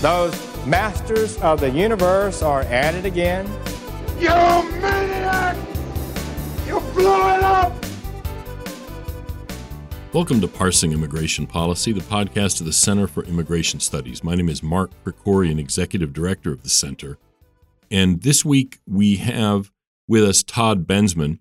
Those masters of the universe are at it again. You maniac! You blew it up! Welcome to Parsing Immigration Policy, the podcast of the Center for Immigration Studies. My name is Mark Krikorian, Executive Director of the Center. And this week we have with us Todd Bensman,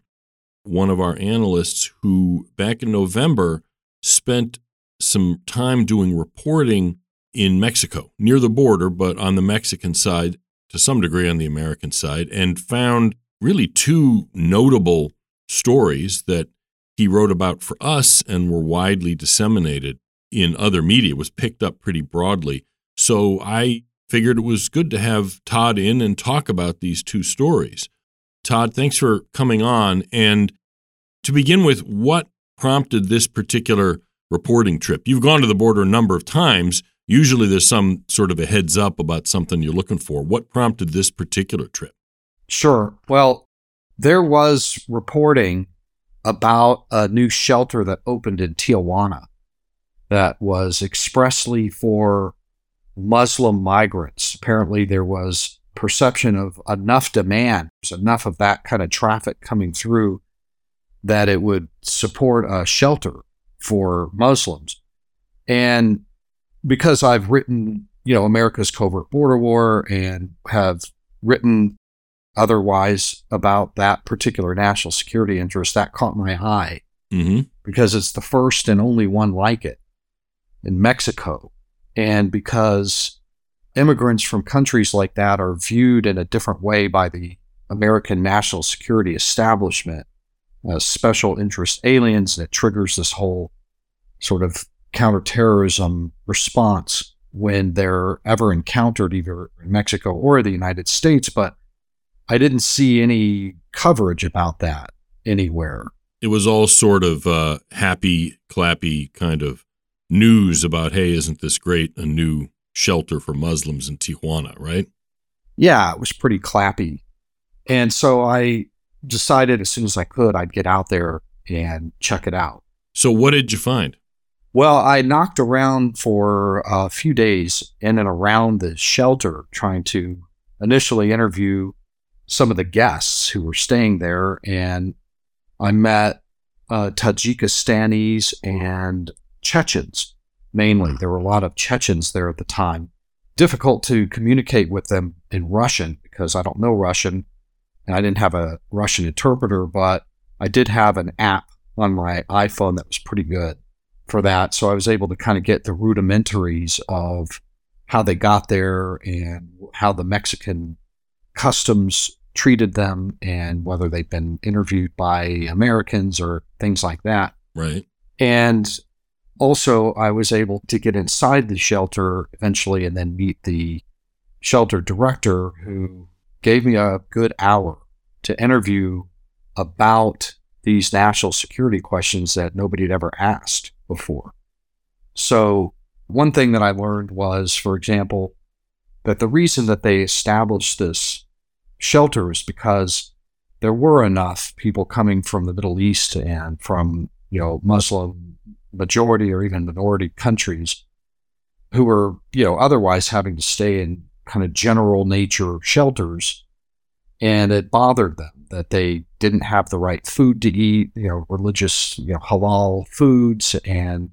one of our analysts who, back in November, spent some time doing reporting in Mexico, near the border, but on the Mexican side, to some degree on the American side, and found really two notable stories that he wrote about for us and were widely disseminated in other media. It was picked up pretty broadly. So I figured it was good to have Todd in and talk about these two stories. Todd, thanks for coming on. And to begin with, what prompted this particular reporting trip? You've gone to the border a number of times. Usually there's some sort of a heads up about something you're looking for. What prompted this particular trip? Sure. Well, there was reporting about a new shelter that opened in Tijuana that was expressly for Muslim migrants. Apparently there was perception of enough demand, there's enough of that kind of traffic coming through that it would support a shelter for Muslims. And because I've written, America's Covert Border War and have written otherwise about that particular national security interest, that caught my eye because it's the first and only one like it in Mexico. And because immigrants from countries like that are viewed in a different way by the American national security establishment as special interest aliens, and it triggers this whole sort of counterterrorism response when they're ever encountered either in Mexico or the United States. But I didn't see any coverage about that anywhere. It was all sort of happy, clappy kind of news about, hey, isn't this great, a new shelter for Muslims in Tijuana, right? Yeah, it was pretty clappy. And so I decided as soon as I could, I'd get out there and check it out. So what did you find? Well, I knocked around for a few days in and around the shelter, trying to initially interview some of the guests who were staying there. And I met Tajikistanis and Chechens. Mainly, there were a lot of Chechens there at the time. Difficult to communicate with them in Russian because I don't know Russian and I didn't have a Russian interpreter, but I did have an app on my iPhone that was pretty good for that. So I was able to kind of get the rudimentaries of how they got there and how the Mexican customs treated them and whether they've been interviewed by Americans or things like that. Right. And also, I was able to get inside the shelter eventually and then meet the shelter director who gave me a good hour to interview about these national security questions that nobody had ever asked before. So one thing that I learned was, for example, that the reason that they established this shelter is because there were enough people coming from the Middle East and from, Muslim majority or even minority countries who were, otherwise having to stay in kind of general nature shelters. And it bothered them that they didn't have the right food to eat, religious, halal foods, and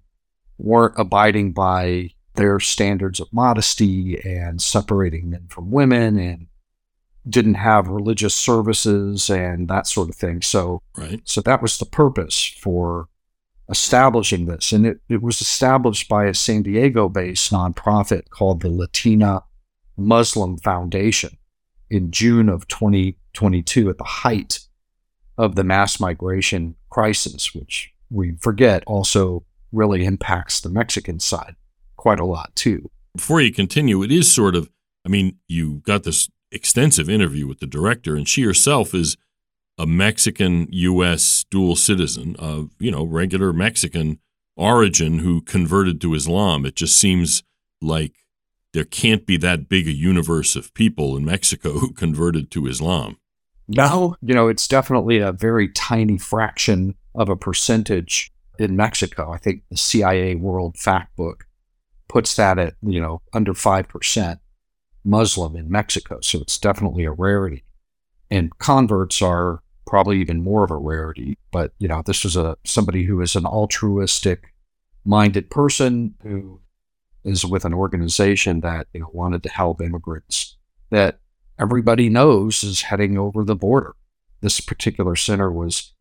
weren't abiding by their standards of modesty and separating men from women and didn't have religious services and that sort of thing. So, right. So that was the purpose for establishing this. And it was established by a San Diego-based nonprofit called the Latina Muslim Foundation in June of 2022 at the height of the mass migration crisis, which we forget also really impacts the Mexican side quite a lot too. before you continue, it is sort of, I mean, you got this extensive interview with the director, and she herself is a Mexican-U.S. dual citizen of, you know, regular Mexican origin who converted to Islam. It just seems like there can't be that big a universe of people in Mexico who converted to Islam. No, you know, it's definitely a very tiny fraction of a percentage in Mexico. I think the CIA World Factbook puts that at, you know, under 5% Muslim in Mexico. So it's definitely a rarity. And converts are probably even more of a rarity. But, you know, this is somebody who is an altruistic-minded person who is with an organization that, you know, wanted to help immigrants that everybody knows is heading over the border. This particular center was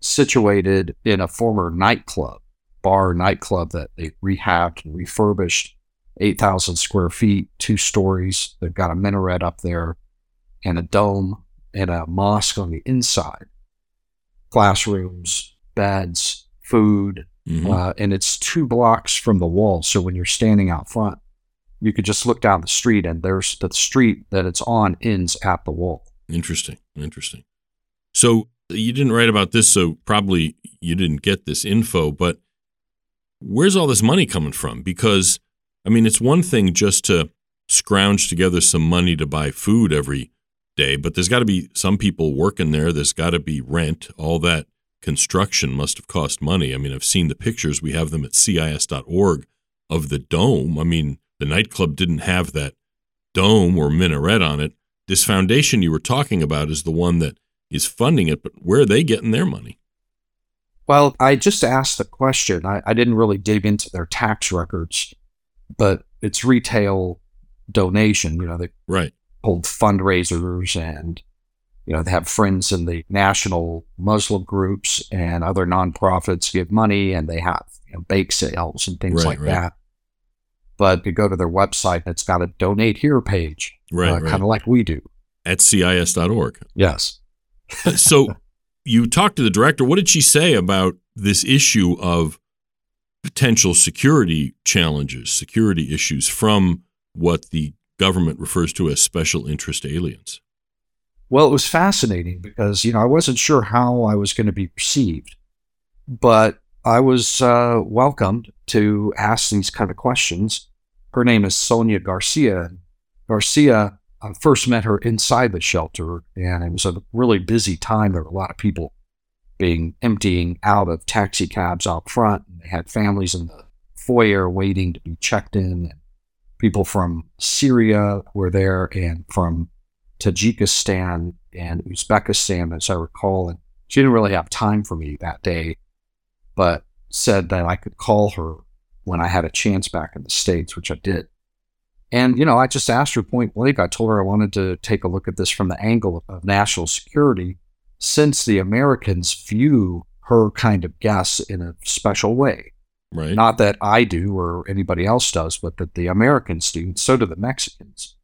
situated in a former nightclub that they rehabbed and refurbished, 8,000 square feet, 2 stories. They've got a minaret up there and a dome and a mosque on the inside, classrooms, beds, food, and it's 2 blocks from the wall. So when you're standing out front, you could just look down the street, and there's the street that it's on ends at the wall. Interesting. So you didn't write about this, so probably you didn't get this info, but where's all this money coming from? Because, I mean, it's one thing just to scrounge together some money to buy food every day, but there's got to be some people working there. There's got to be rent. All that construction must have cost money. I mean, I've seen the pictures. We have them at CIS.org of the dome. I mean, the nightclub didn't have that dome or minaret on it. This foundation you were talking about is the one that is funding it, but where are they getting their money? Well, I just asked the question. I didn't really dig into their tax records, but it's retail donation. You know, they hold fundraisers, and, you know, they have friends in the national Muslim groups and other nonprofits give money, and they have, you know, bake sales and things that. But you go to their website, it's got a donate here page, kind of like we do. At CIS.org. Yes. So you talked to the director. What did she say about this issue of potential security challenges, security issues from what the government refers to as special interest aliens? Well, it was fascinating because, you know, I wasn't sure how I was going to be perceived, but I was welcomed to ask these kind of questions. Her name is Sonia Garcia. I first met her inside the shelter, and it was a really busy time. There were a lot of people emptying out of taxi cabs out front. And they had families in the foyer waiting to be checked in. And people from Syria were there, and from Tajikistan and Uzbekistan, as I recall. And she didn't really have time for me that day, but said that I could call her when I had a chance back in the States, which I did. And, you know, I just asked her point blank. I told her I wanted to take a look at this from the angle of national security, since the Americans view her kind of guests in a special way. Right. Not that I do or anybody else does, but that the Americans do, and so do the Mexicans.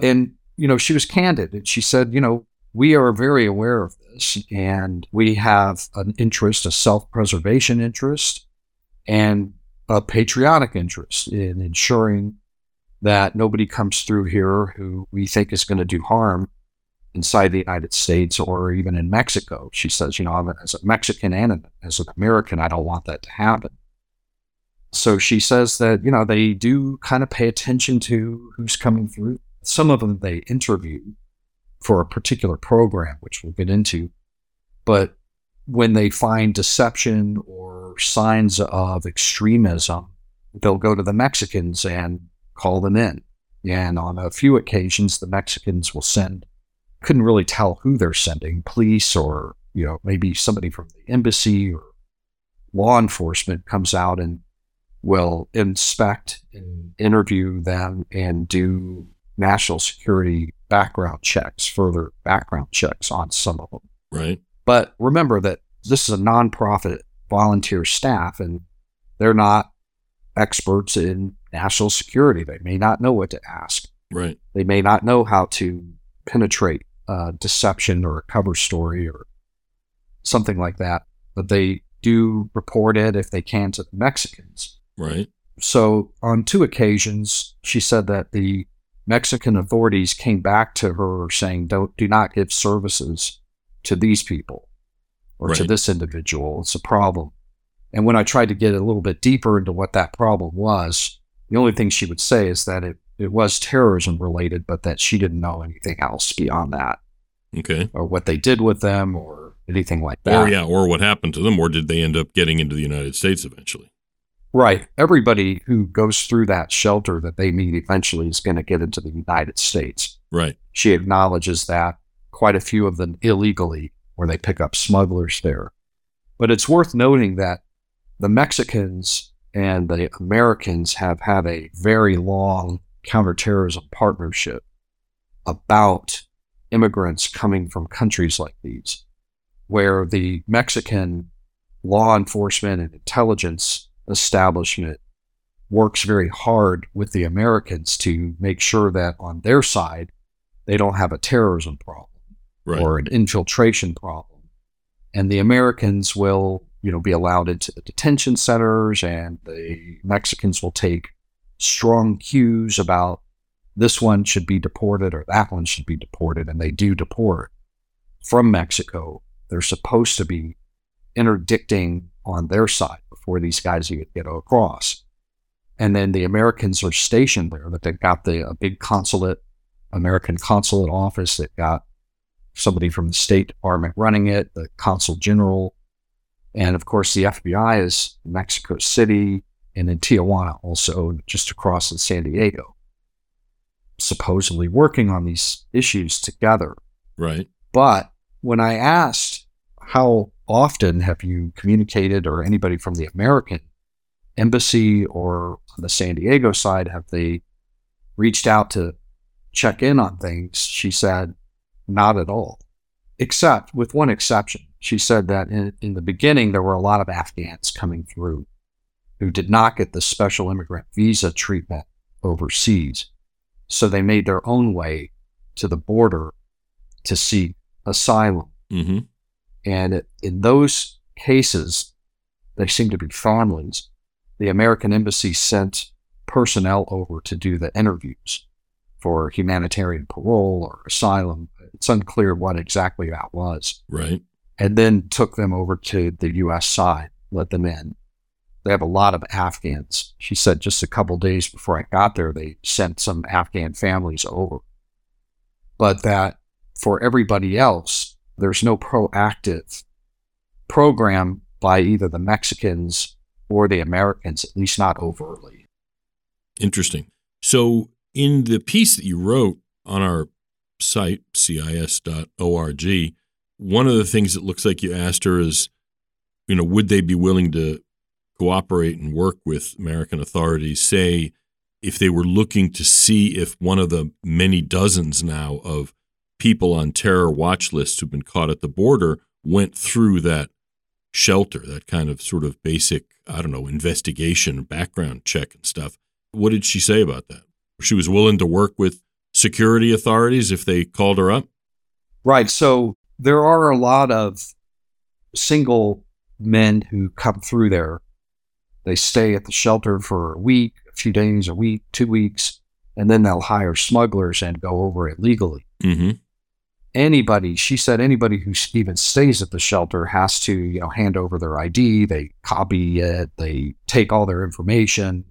And, you know, she was candid, and she said, you know, we are very aware of this, and we have an interest, a self-preservation interest, and a patriotic interest in ensuring that nobody comes through here who we think is going to do harm inside the United States or even in Mexico. She says, you know, as a Mexican and as an American, I don't want that to happen. So she says that, you know, they do kind of pay attention to who's coming through. Some of them they interview for a particular program, which we'll get into. But when they find deception or signs of extremism, they'll go to the Mexicans and call them in. And on a few occasions, the Mexicans will send, couldn't really tell who they're sending, police or, you know, maybe somebody from the embassy or law enforcement comes out and will inspect and interview them and do national security background checks, further background checks on some of them. Right. But remember that this is a nonprofit volunteer staff, and they're not experts in national security. They may not know what to ask. Right. They may not know how to penetrate deception or a cover story or something like that, but they do report it if they can to the Mexicans. Right. So on two occasions, she said that the Mexican authorities came back to her saying, do not give services to these people or to this individual. It's a problem. And when I tried to get a little bit deeper into what that problem was, the only thing she would say is that it was terrorism related, but that she didn't know anything else beyond that. Okay. Or what they did with them or anything like that. Or what happened to them, or did they end up getting into the United States eventually? Right. Everybody who goes through that shelter that they meet eventually is going to get into the United States. Right. She acknowledges that, quite a few of them illegally, where they pick up smugglers there. But it's worth noting that the Mexicans and the Americans have had a very long counterterrorism partnership about immigrants coming from countries like these, where the Mexican law enforcement and intelligence establishment works very hard with the Americans to make sure that on their side, they don't have a terrorism problem or an infiltration problem. And the Americans will, be allowed into the detention centers, and the Mexicans will take strong cues about this one should be deported or that one should be deported, and they do deport from Mexico. They're supposed to be interdicting on their side before these guys get across. And then the Americans are stationed there. That they've got a big American consulate office. They've got somebody from the State Department running it, the Consul General. And of course, the FBI is in Mexico City and in Tijuana also, just across in San Diego, supposedly working on these issues together. Right. But when I asked how often have you communicated, or anybody from the American embassy or the San Diego side, have they reached out to check in on things, she said, not at all, except with one exception. She said that in the beginning, there were a lot of Afghans coming through who did not get the special immigrant visa treatment overseas. So they made their own way to the border to seek asylum. Mm-hmm. And in those cases, they seem to be families. The American embassy sent personnel over to do the interviews for humanitarian parole or asylum. It's unclear what exactly that was. Right. And then took them over to the U.S. side, let them in. They have a lot of Afghans. She said just a couple days before I got there, they sent some Afghan families over. But that for everybody else, there's no proactive program by either the Mexicans or the Americans, at least not overtly. Interesting. So in the piece that you wrote on our site, cis.org, one of the things that looks like you asked her is, would they be willing to cooperate and work with American authorities, say, if they were looking to see if one of the many dozens now of people on terror watch lists who've been caught at the border went through that shelter, that kind of sort of basic, investigation, background check and stuff. What did she say about that? She was willing to work with security authorities if they called her up? Right. So there are a lot of single men who come through there. They stay at the shelter for a week, a few days, a week, 2 weeks, and then they'll hire smugglers and go over it legally. Mm-hmm. She said anybody who even stays at the shelter has to, hand over their ID, they copy it, they take all their information.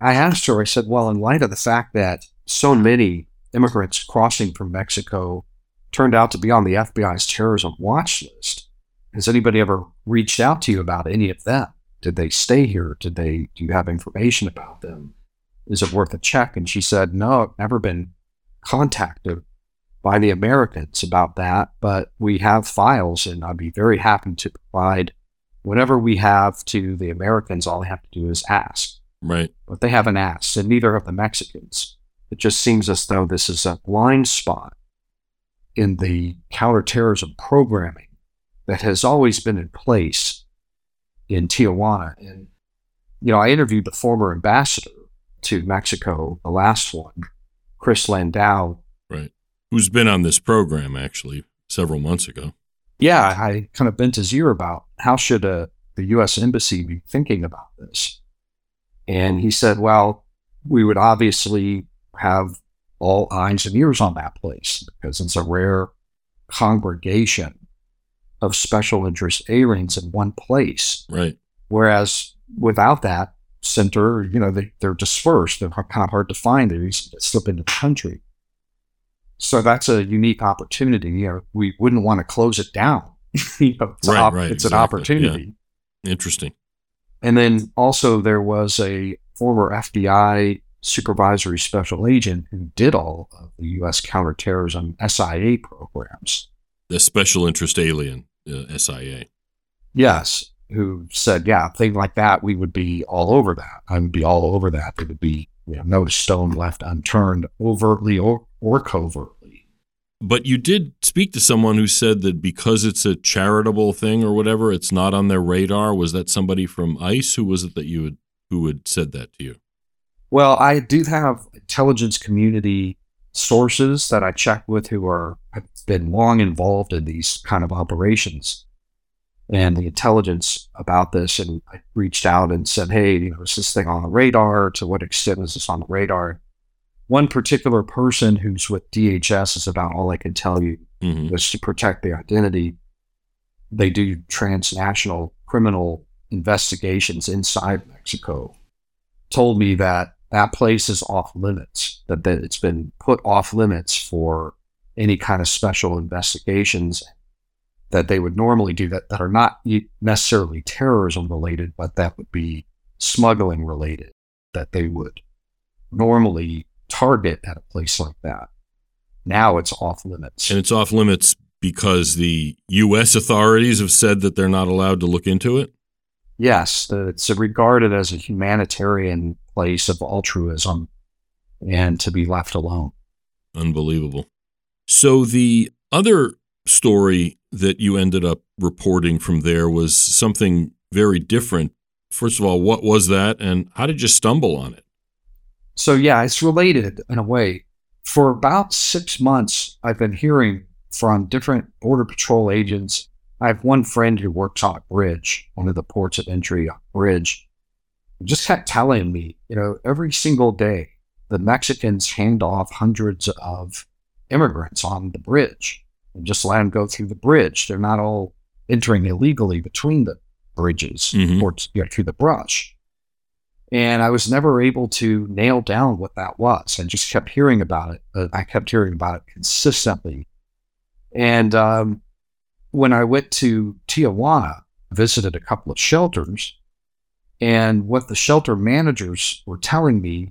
I asked her, I said, well, in light of the fact that so many immigrants crossing from Mexico turned out to be on the FBI's terrorism watch list, has anybody ever reached out to you about any of them? Did they stay here? Do you have information about them? Is it worth a check? And she said, no, I've never been contacted by the Americans about that, but we have files, and I'd be very happy to provide whatever we have to the Americans. All they have to do is ask. Right. But they haven't asked, and neither have the Mexicans. It just seems as though this is a blind spot in the counterterrorism programming that has always been in place in Tijuana. And, I interviewed the former ambassador to Mexico, the last one, Chris Landau. Right. Who's been on this program, actually, several months ago. Yeah, I kind of bent his ear about how should the U.S. embassy be thinking about this. And he said, well, we would obviously have all eyes and ears on that place because it's a rare congregation of special interest aliens in one place. Right. Whereas without that center, you know, they're dispersed. They're kind of hard to find. They slip into the country. So that's a unique opportunity. You know, we wouldn't want to close it down. You know, it's an opportunity. Yeah. Interesting. And then also there was a former FBI supervisory special agent who did all of the U.S. counterterrorism SIA programs. The special interest alien SIA. Yes, who said, yeah, a thing like that, we would be all over that. I would be all over that. There would be no stone left unturned, overtly or covertly. But you did speak to someone who said that because it's a charitable thing or whatever, it's not on their radar. Was that somebody from ICE? Who was it that you had, who had said that to you? Well, I do have intelligence community sources that I check with who have been long involved in these kind of operations and the intelligence about this. And I reached out and said, hey, is this thing on the radar? To what extent is this on the radar? One particular person who's with DHS is about all I can tell you, is to protect their identity. They do transnational criminal investigations inside Mexico. Told me that that place is off limits, that it's been put off limits for any kind of special investigations that they would normally do that are not necessarily terrorism related, but that would be smuggling related, that they would normally target at a place like that. Now it's off limits. And it's off limits because the U.S. authorities have said that they're not allowed to look into it? Yes, it's regarded as a humanitarian place of altruism and to be left alone. Unbelievable. So the other story that you ended up reporting from there was something very different. First of all, what was that and how did you stumble on it? So yeah, it's related in a way. For about 6 months, I've been hearing from different Border Patrol agents. I have one friend who works on a bridge, one of the ports of entry on a bridge, just kept telling me, every single day, the Mexicans hand off hundreds of immigrants on the bridge and just let them go through the bridge. They're not all entering illegally between the bridges or through the brush. And I was never able to nail down what that was. I just kept hearing about it. I kept hearing about it consistently. And, when I went to Tijuana, I visited a couple of shelters, and what the shelter managers were telling me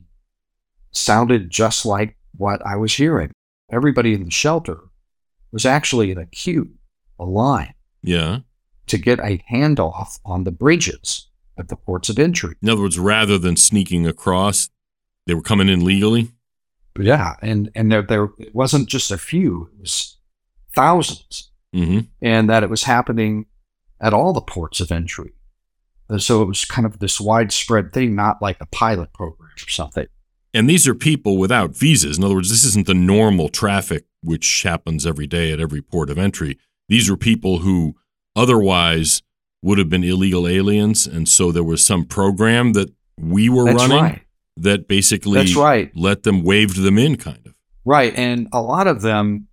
sounded just like what I was hearing. Everybody in the shelter was actually in a queue, a line, to get a handoff on the bridges at the ports of entry. In other words, rather than sneaking across, they were coming in legally? Yeah, and there it wasn't just a few, it was thousands. And that it was happening at all the ports of entry. And so it was kind of this widespread thing, not like a pilot program or something. And these are people without visas. In other words, this isn't the normal traffic, which happens every day at every port of entry. These are people who otherwise would have been illegal aliens. And so there was some program that we were that basically let them, waved them in, kind of. Right. And a lot of them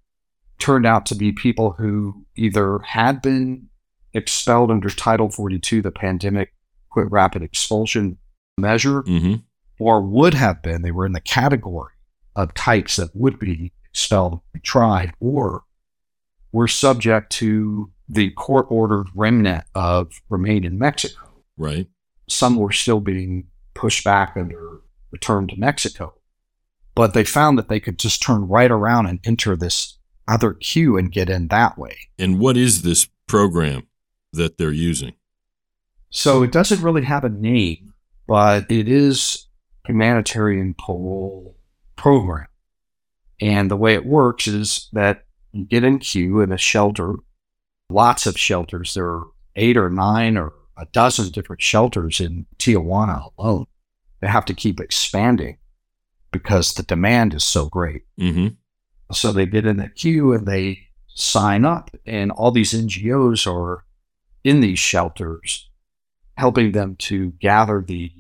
turned out to be people who either had been expelled under Title 42, the pandemic quit rapid expulsion measure, or would have been. They were in the category of types that would be expelled, tried, or were subject to the court-ordered remnant of remain in Mexico. Right. Some were still being pushed back under return to Mexico, but they found that they could just turn right around and enter this other queue and get in that way. And what is this program that they're using? So it doesn't really have a name, but it is humanitarian parole program. And the way it works is that you get in queue in a shelter, lots of shelters. There are 8 or 9 or a dozen different shelters in Tijuana alone. They have to keep expanding because the demand is so great. So they get in the queue and they sign up, and all these NGOs are in these shelters helping them to gather the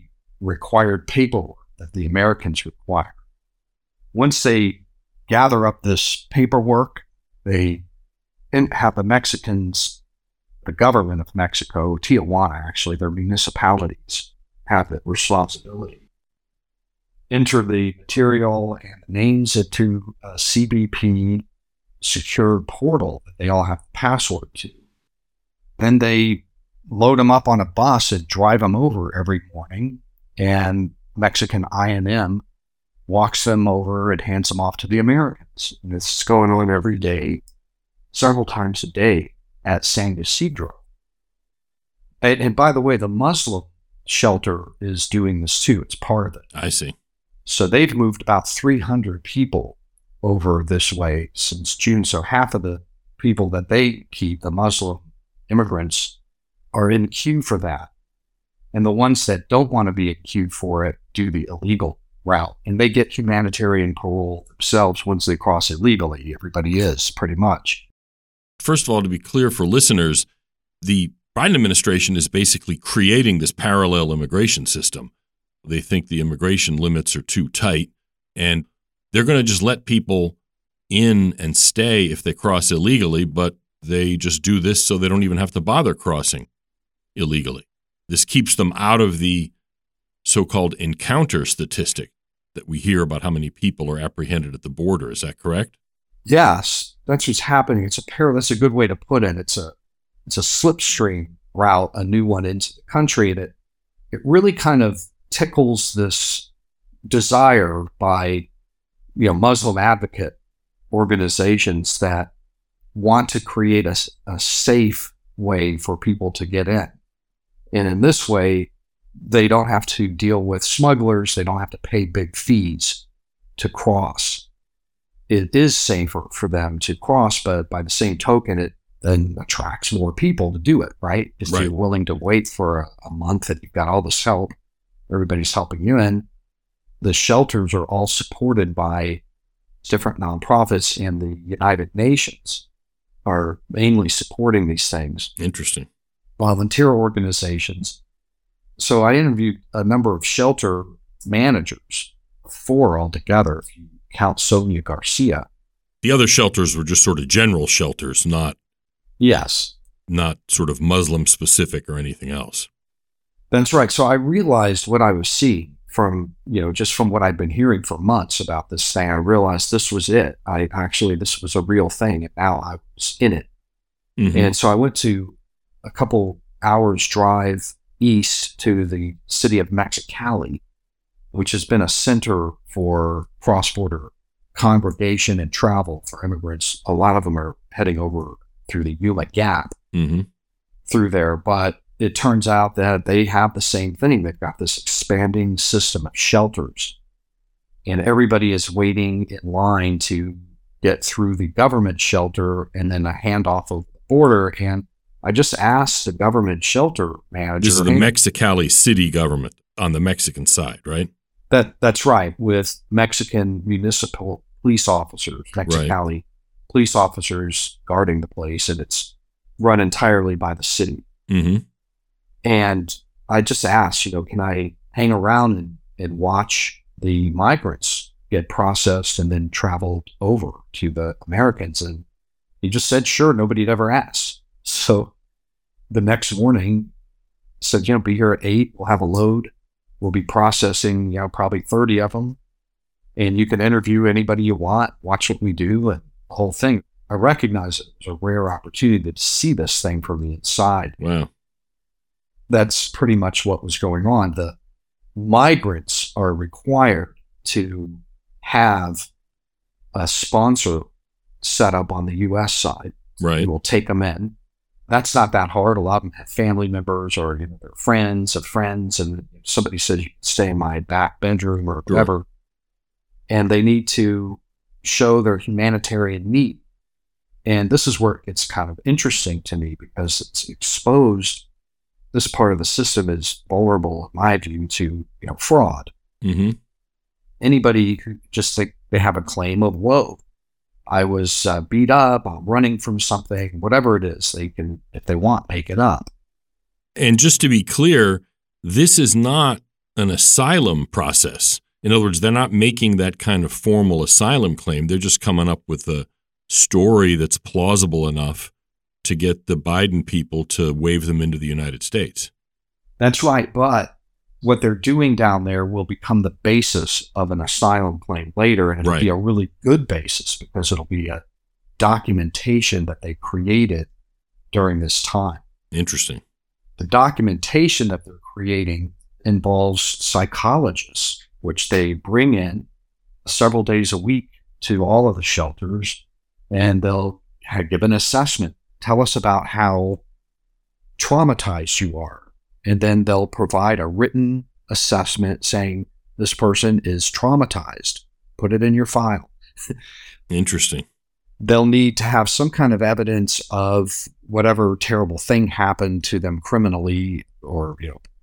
required paperwork that the Americans require. Once they gather up this paperwork, they have the Mexicans, the government of Mexico, Tijuana actually, their municipalities have the responsibility. Enter the material and the names into a CBP secure portal that they all have a password to. Then they load them up on a bus and drive them over every morning, and Mexican I&M walks them over and hands them off to the Americans. And this is going on every day, several times a day at San Ysidro. And by the way, the Muslim shelter is doing this too. It's part of it. I see. So they've moved about 300 people over this way since June. So half of the people that they keep, the Muslim immigrants, are in queue for that. And the ones that don't want to be in queue for it do the illegal route. And they get humanitarian parole themselves once they cross illegally. Everybody is, pretty much. First of all, to be clear for listeners, the Biden administration is basically creating this parallel immigration system. They think the immigration limits are too tight, and they're going to just let people in and stay if they cross illegally, but they just do this so they don't even have to bother crossing illegally. This keeps them out of the so-called encounter statistic that we hear about how many people are apprehended at the border. Is that correct? Yes, that's what's happening. It's a parallel. That's a good way to put it. It's a slipstream route, a new one into the country, and it really kind of tickles this desire by, you know, Muslim advocate organizations that want to create a safe way for people to get in. And in this way, they don't have to deal with smugglers. They don't have to pay big fees to cross. It is safer for them to cross, but by the same token, it then attracts more people to do it, right? If you're willing to wait for a month and you've got all this help, everybody's helping you in. The shelters are all supported by different nonprofits, and the United Nations are mainly supporting these things. Interesting. Volunteer organizations. So I interviewed a number of shelter managers, 4 altogether, if you count Sonia Garcia. The other shelters were just sort of general shelters, not... Yes. Not sort of Muslim-specific or anything else. That's right. So I realized what I was seeing from, you know, just from what I'd been hearing for months about this thing. I realized this was it. This was a real thing, and now I was in it. Mm-hmm. And so I went to a couple hours drive east to the city of Mexicali, which has been a center for cross-border congregation and travel for immigrants. A lot of them are heading over through the Yuma Gap, mm-hmm, through there, but it turns out that they have the same thing. They've got this expanding system of shelters, and everybody is waiting in line to get through the government shelter and then a handoff of the border. And I just asked the government shelter manager. This is the Mexicali city government on the Mexican side, right? That's right, with Mexican municipal police officers, Mexicali police officers guarding the place, and it's run entirely by the city. Mm-hmm. And I just asked, you know, can I hang around and watch the migrants get processed and then traveled over to the Americans? And he just said, sure, nobody had ever asked. So the next morning said, you know, be here at 8, we'll have a load. We'll be processing, you know, probably 30 of them. And you can interview anybody you want, watch what we do, and the whole thing. I recognize it was a rare opportunity to see this thing from the inside. Wow. That's pretty much what was going on. The migrants are required to have a sponsor set up on the U.S. side. Right. It will take them in. That's not that hard. A lot of them have family members or, you know, their friends of friends, and somebody says, you can stay in my back bedroom or whatever. Sure. And they need to show their humanitarian need. And this is where it's kind of interesting to me, because it's exposed. This part of the system is vulnerable, in my view, to, you know, fraud. Mm-hmm. Anybody who just think they have a claim of, whoa, I was beat up, I'm running from something, whatever it is, they can, if they want, make it up. And just to be clear, this is not an asylum process. In other words, they're not making that kind of formal asylum claim. They're just coming up with a story that's plausible enough to get the Biden people to wave them into the United States. That's right. But what they're doing down there will become the basis of an asylum claim later. And it'll be a really good basis because it'll be a documentation that they created during this time. Interesting. The documentation that they're creating involves psychologists, which they bring in several days a week to all of the shelters, and they'll give an assessment. Tell us about how traumatized you are. And then they'll provide a written assessment saying, this person is traumatized. Put it in your file. Interesting. They'll need to have some kind of evidence of whatever terrible thing happened to them criminally or,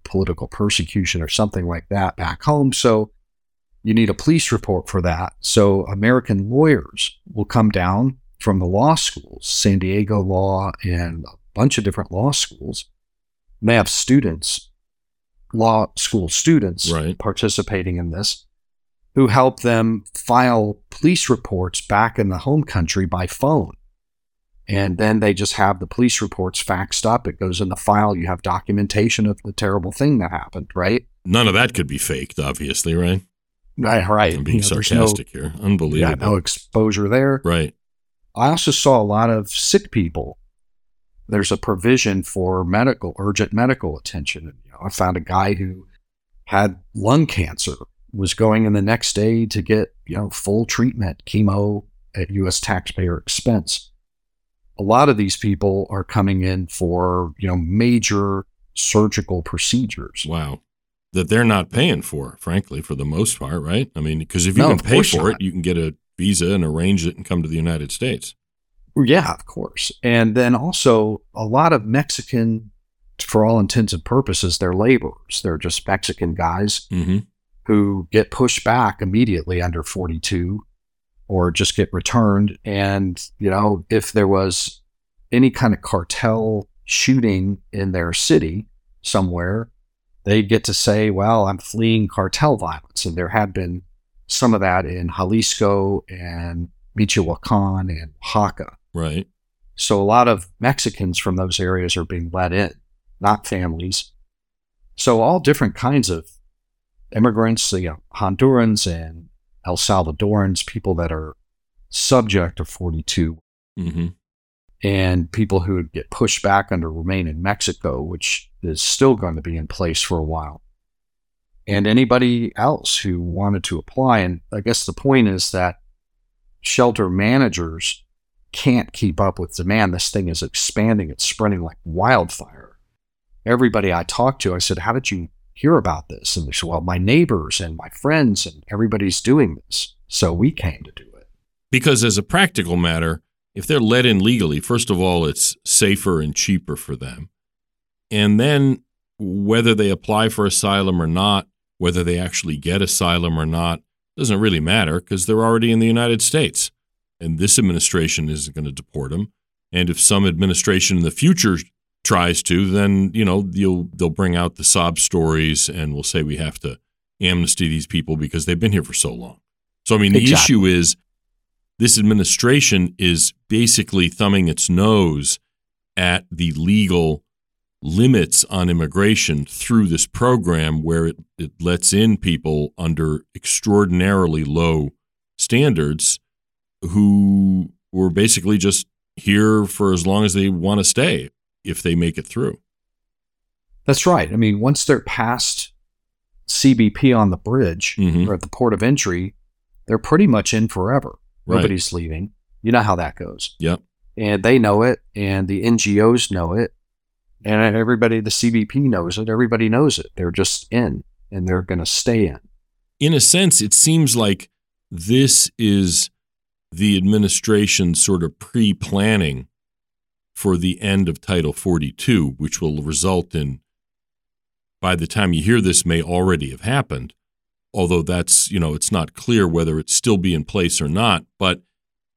political persecution or something like that back home. So you need a police report for that. So American lawyers will come down from the law schools, San Diego Law and a bunch of different law schools. And they have students, law school students participating in this, who help them file police reports back in the home country by phone. And then they just have the police reports faxed up. It goes in the file. You have documentation of the terrible thing that happened, right? None of that could be faked, obviously, right? Right. I'm being sarcastic here. Unbelievable. Yeah, no exposure there. Right. I also saw a lot of sick people. There's a provision for urgent medical attention. I found a guy who had lung cancer, was going in the next day to get, full treatment, chemo at U.S. taxpayer expense. A lot of these people are coming in for, major surgical procedures. Wow. That they're not paying for, frankly, for the most part, right? I mean, because if you can pay for it, you can get a visa and arrange it and come to the United States. Yeah, of course. And then also a lot of Mexican, for all intents and purposes, they're laborers. They're just Mexican guys who get pushed back immediately under 42 or just get returned. And, if there was any kind of cartel shooting in their city somewhere, they get to say, well, I'm fleeing cartel violence. And there had been some of that in Jalisco and Michoacan and Oaxaca. Right. So a lot of Mexicans from those areas are being let in, not families. So all different kinds of immigrants, Hondurans and El Salvadorans, people that are subject to 42, and people who get pushed back under Remain in Mexico, which is still going to be in place for a while, and anybody else who wanted to apply. And I guess the point is that shelter managers can't keep up with demand. This thing is expanding. It's spreading like wildfire. Everybody I talked to, I said, how did you hear about this? And they said, well, my neighbors and my friends and everybody's doing this. So we came to do it. Because as a practical matter, if they're let in legally, first of all, it's safer and cheaper for them. And then whether they apply for asylum or not, whether they actually get asylum or not, doesn't really matter because they're already in the United States. And this administration isn't going to deport them. And if some administration in the future tries to, then, they'll bring out the sob stories and we'll say we have to amnesty these people because they've been here for so long. So, the issue is this administration is basically thumbing its nose at the legal limits on immigration through this program where it lets in people under extraordinarily low standards who were basically just here for as long as they want to stay. If they make it through. That's right. Once they're past CBP on the bridge or at the port of entry, they're pretty much in forever. Right. Nobody's leaving. You know how that goes. Yep. And they know it, and the NGOs know it, and everybody, the CBP knows it. Everybody knows it. They're just in, and they're going to stay in. In a sense, it seems like this is the administration's sort of pre-planning for the end of Title 42, which will result in, by the time you hear this, may already have happened, although that's, it's not clear whether it's still be in place or not. But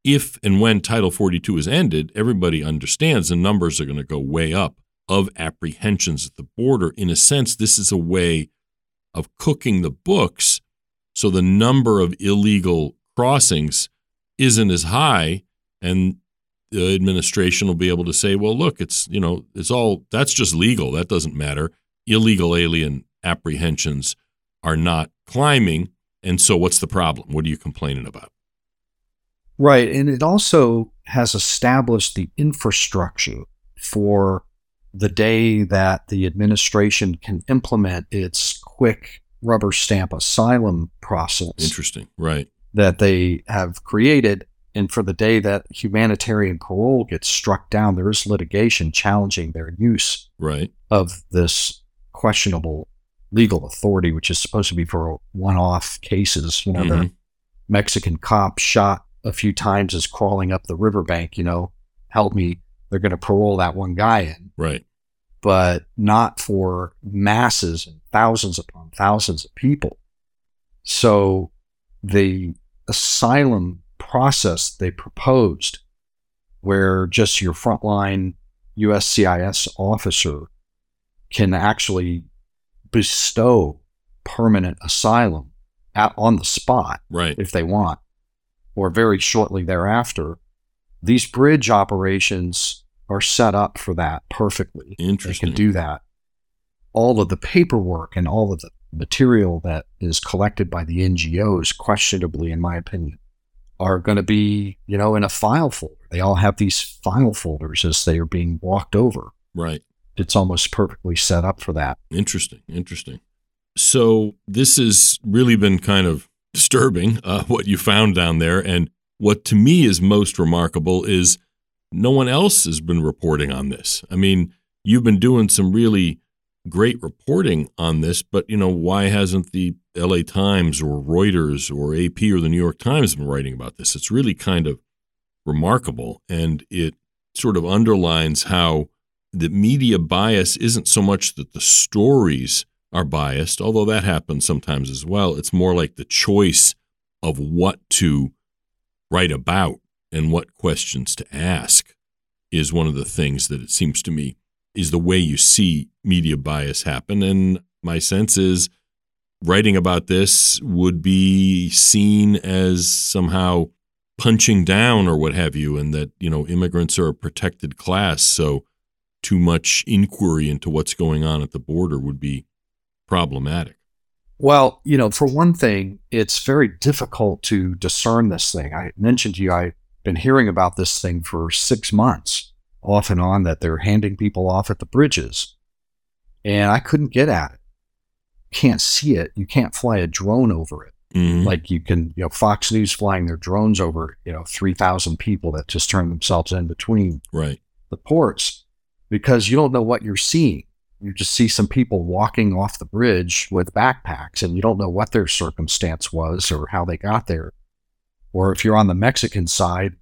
if and when Title 42 is ended, everybody understands the numbers are going to go way up of apprehensions at the border. In a sense, this is a way of cooking the books so the number of illegal crossings isn't as high, and the administration will be able to say, well, look, it's all, that's just legal. That doesn't matter. Illegal alien apprehensions are not climbing. And so what's the problem? What are you complaining about? Right. And it also has established the infrastructure for the day that the administration can implement its quick rubber stamp asylum process. Interesting. Right. That they have created. And for the day that humanitarian parole gets struck down, there is litigation challenging their use right. of this questionable legal authority, which is supposed to be for one-off cases. You know, mm-hmm. the Mexican cop shot a few times is crawling up the riverbank, you know, help me. They're going to parole that one guy in. Right. But not for masses and thousands upon thousands of people. So the asylum process they proposed, where just your frontline USCIS officer can actually bestow permanent asylum on the spot right. if they want, or very shortly thereafter. These bridge operations are set up for that perfectly. Interesting. They can do that. All of the paperwork and all of the material that is collected by the NGOs, questionably, in my opinion, are going to be, you know, in a file folder. They all have these file folders as they are being walked over. Right. It's almost perfectly set up for that. Interesting. Interesting. So this has really been kind of disturbing, what you found down there. And what to me is most remarkable is no one else has been reporting on this. I mean, you've been doing some really great reporting on this, but, you know, why hasn't the LA Times or Reuters or AP or the New York Times been writing about this? It's really kind of remarkable, and it sort of underlines how the media bias isn't so much that the stories are biased, although that happens sometimes as well. It's more like the choice of what to write about and what questions to ask is one of the things that it seems to me is the way you see media bias happen. And my sense is writing about this would be seen as somehow punching down or what have you, and that, you know, immigrants are a protected class, so too much inquiry into what's going on at the border would be problematic. Well, you know, for one thing, it's very difficult to discern this thing. I mentioned to you, I've been hearing about this thing for 6 months, off and on, that they're handing people off at the bridges, and I couldn't get at it. Can't see it. You can't fly a drone over it. Mm-hmm. Like you can, you know, Fox News flying their drones over, you know, 3,000 people that just turn themselves in between right. the ports, because you don't know what you're seeing. You just see some people walking off the bridge with backpacks, and you don't know what their circumstance was or how they got there. Or if you're on the Mexican side,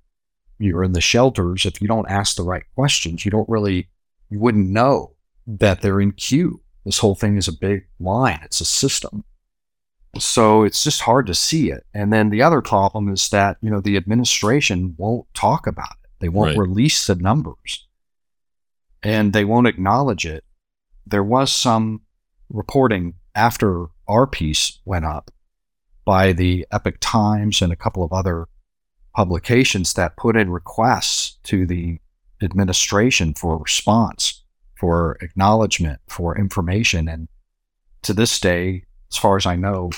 you're in the shelters. If you don't ask the right questions, you wouldn't know that they're in queue. This whole thing is a big line. It's a system. So it's just hard to see it. And then the other problem is that, you know, the administration won't talk about it. They won't right. release the numbers, and they won't acknowledge it. There was some reporting after our piece went up by the Epic Times and a couple of other publications that put in requests to the administration for response, for acknowledgement, for information, and to this day, as far as I know,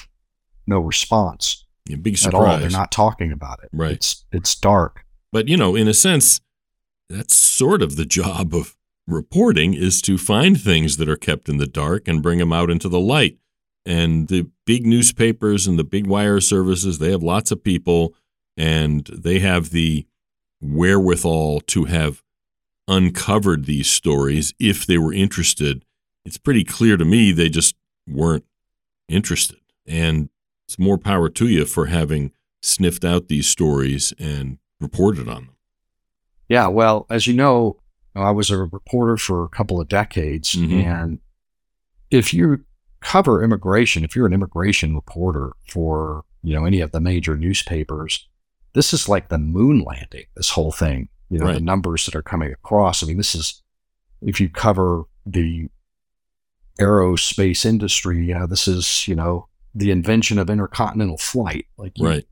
no response big surprise. At all. They're not talking about it. Right. It's dark. But, you know, in a sense, that's sort of the job of reporting, is to find things that are kept in the dark and bring them out into the light. And the big newspapers and the big wire services, they have lots of people, and they have the wherewithal to have uncovered these stories if they were interested. It's pretty clear to me they just weren't interested. And it's more power to you for having sniffed out these stories and reported on them. Yeah, well, as you know, I was a reporter for a couple of decades. Mm-hmm. And if you cover immigration, if you're an immigration reporter for, you know, any of the major newspapers, this is like the moon landing, this whole thing. You know, right. the numbers that are coming across. I mean, this is, if you cover the aerospace industry, this is, the invention of intercontinental flight.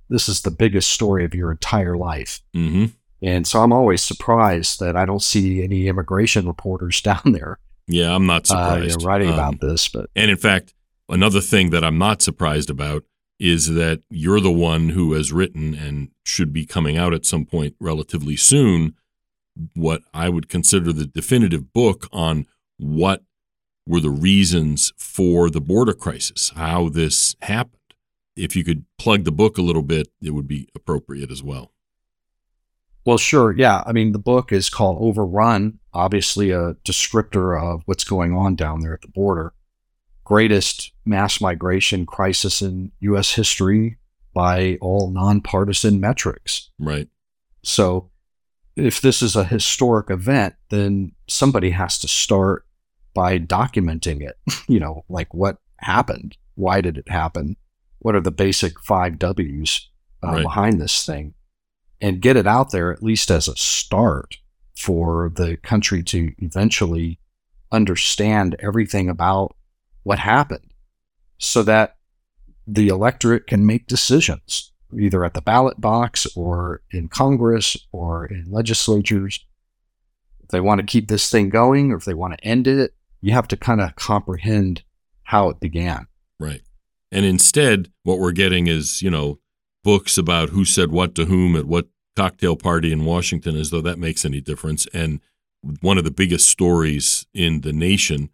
This is the biggest story of your entire life. Mm-hmm. And so I'm always surprised that I don't see any immigration reporters down there. Yeah, I'm not surprised. Writing about this. And in fact, another thing that I'm not surprised about is that you're the one who has written and should be coming out at some point relatively soon what I would consider the definitive book on what were the reasons for the border crisis, how this happened. If you could plug the book a little bit, it would be appropriate as well. Well, sure. Yeah. I mean, the book is called Overrun, obviously a descriptor of what's going on down there at the border. Greatest mass migration crisis in U.S. history by all nonpartisan metrics. Right. So if this is a historic event, then somebody has to start by documenting it. What happened? Why did it happen? What are the basic 5 W's behind this thing? And get it out there, at least as a start, for the country to eventually understand everything about what happened so that the electorate can make decisions, either at the ballot box or in Congress or in legislatures. If they want to keep this thing going or if they want to end it, you have to kind of comprehend how it began. Right. And instead, what we're getting is, books about who said what to whom at what cocktail party in Washington, as though that makes any difference. And one of the biggest stories in the nation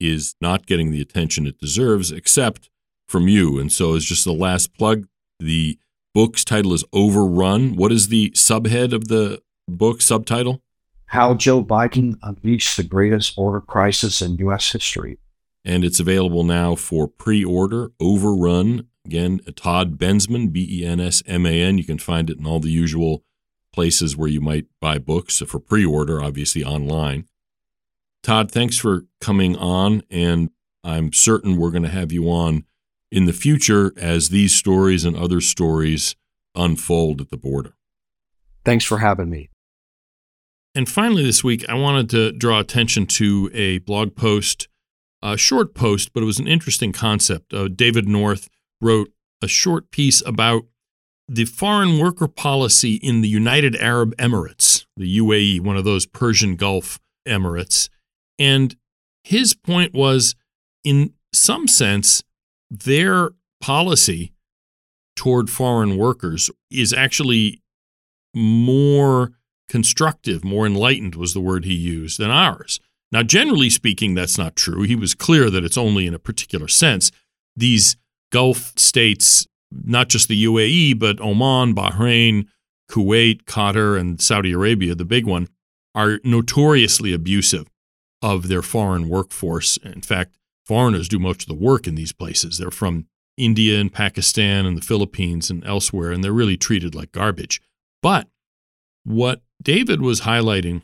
is not getting the attention it deserves, except from you. And so as just the last plug, the book's title is Overrun. What is the subhead of the book subtitle? How Joe Biden Unleashed the Greatest Border Crisis in U.S. History. And it's available now for pre-order, Overrun. Again, Todd Bensman, B-E-N-S-M-A-N. You can find it in all the usual places where you might buy books. So for pre-order, obviously online. Todd, thanks for coming on, and I'm certain we're going to have you on in the future as these stories and other stories unfold at the border. Thanks for having me. And finally this week, I wanted to draw attention to a blog post, a short post, but it was an interesting concept. David North wrote a short piece about the foreign worker policy in the United Arab Emirates, the UAE, one of those Persian Gulf Emirates. And his point was, in some sense, their policy toward foreign workers is actually more constructive, more enlightened was the word he used, than ours. Now, generally speaking, that's not true. He was clear that it's only in a particular sense. These Gulf states, not just the UAE, but Oman, Bahrain, Kuwait, Qatar, and Saudi Arabia, the big one, are notoriously abusive of their foreign workforce. In fact, foreigners do most of the work in these places. They're from India and Pakistan and the Philippines and elsewhere, and they're really treated like garbage. But what David was highlighting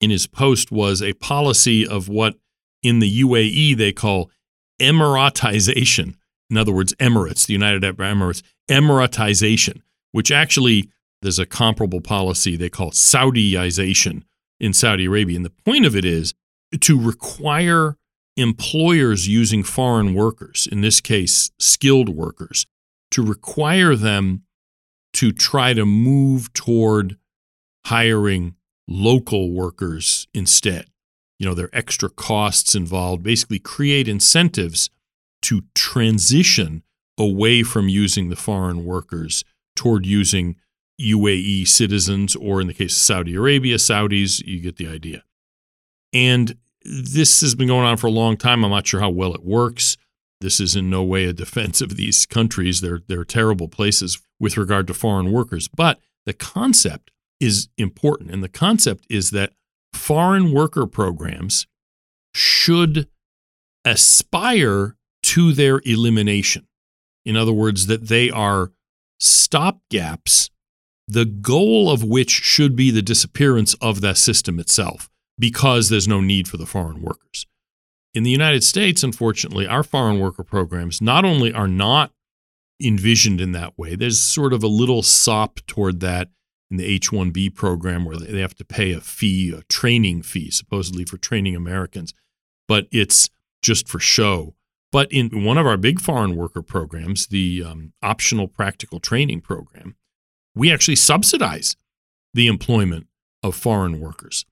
in his post was a policy of what in the UAE they call Emiratization. In other words, Emirates, the United Arab Emirates, Emiratization, which actually there's a comparable policy they call Saudiization in Saudi Arabia. And the point of it is to require employers using foreign workers, in this case, skilled workers, to require them to try to move toward hiring local workers instead. There are extra costs involved, basically create incentives to transition away from using the foreign workers toward using UAE citizens, or in the case of Saudi Arabia, Saudis, you get the idea. And this has been going on for a long time. I'm not sure how well it works. This is in no way a defense of these countries. They're terrible places with regard to foreign workers. But the concept is important. And the concept is that foreign worker programs should aspire to their elimination. In other words, that they are stopgaps, the goal of which should be the disappearance of that system itself, because there's no need for the foreign workers. In the United States, unfortunately, our foreign worker programs not only are not envisioned in that way, there's sort of a little sop toward that in the H-1B program where they have to pay a fee, a training fee, supposedly for training Americans. But it's just for show. But in one of our big foreign worker programs, the optional practical training program, we actually subsidize the employment of foreign workers.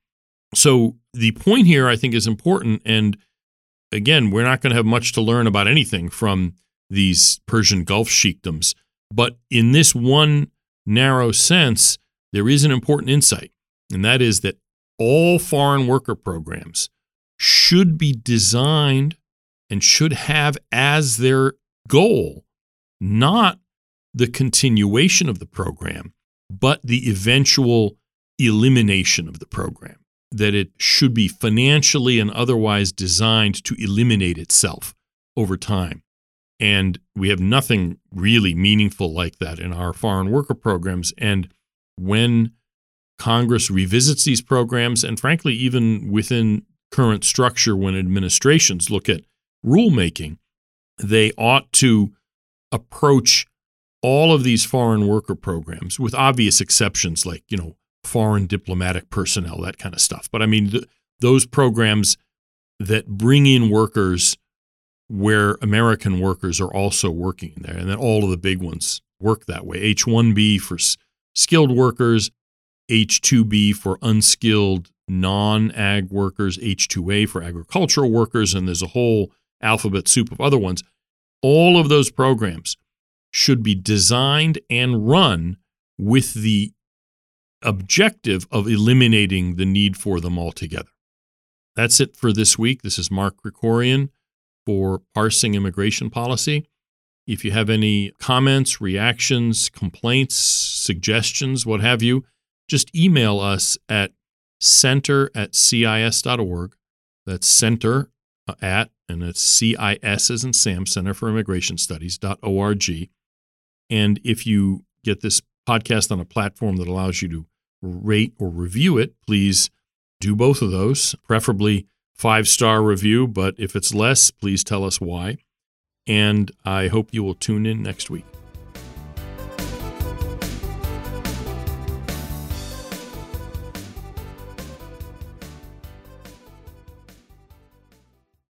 So the point here, I think, is important. And again, we're not going to have much to learn about anything from these Persian Gulf sheikdoms. But in this one narrow sense, there is an important insight, and that is that all foreign worker programs should be designed and should have as their goal not the continuation of the program, but the eventual elimination of the program, that it should be financially and otherwise designed to eliminate itself over time. And we have nothing really meaningful like that in our foreign worker programs. And when Congress revisits these programs, and frankly, even within current structure, when administrations look at rulemaking, they ought to approach all of these foreign worker programs, with obvious exceptions like, you know, foreign diplomatic personnel, that kind of stuff. But I mean, those programs that bring in workers where American workers are also working there, and then all of the big ones work that way. H-1B for skilled workers, H-2B for unskilled non-ag workers, H-2A for agricultural workers, and there's a whole alphabet soup of other ones. All of those programs should be designed and run with the objective of eliminating the need for them altogether. That's it for this week. This is Mark Krikorian for Parsing Immigration Policy. If you have any comments, reactions, complaints, suggestions, what have you, just email us at center@cis.org. That's center at, and it's CIS as in Sam, Center for Immigration Studies.org. And if you get this podcast on a platform that allows you to rate or review it, please do both of those, preferably 5-star review, but if it's less, please tell us why. And I hope you will tune in next week.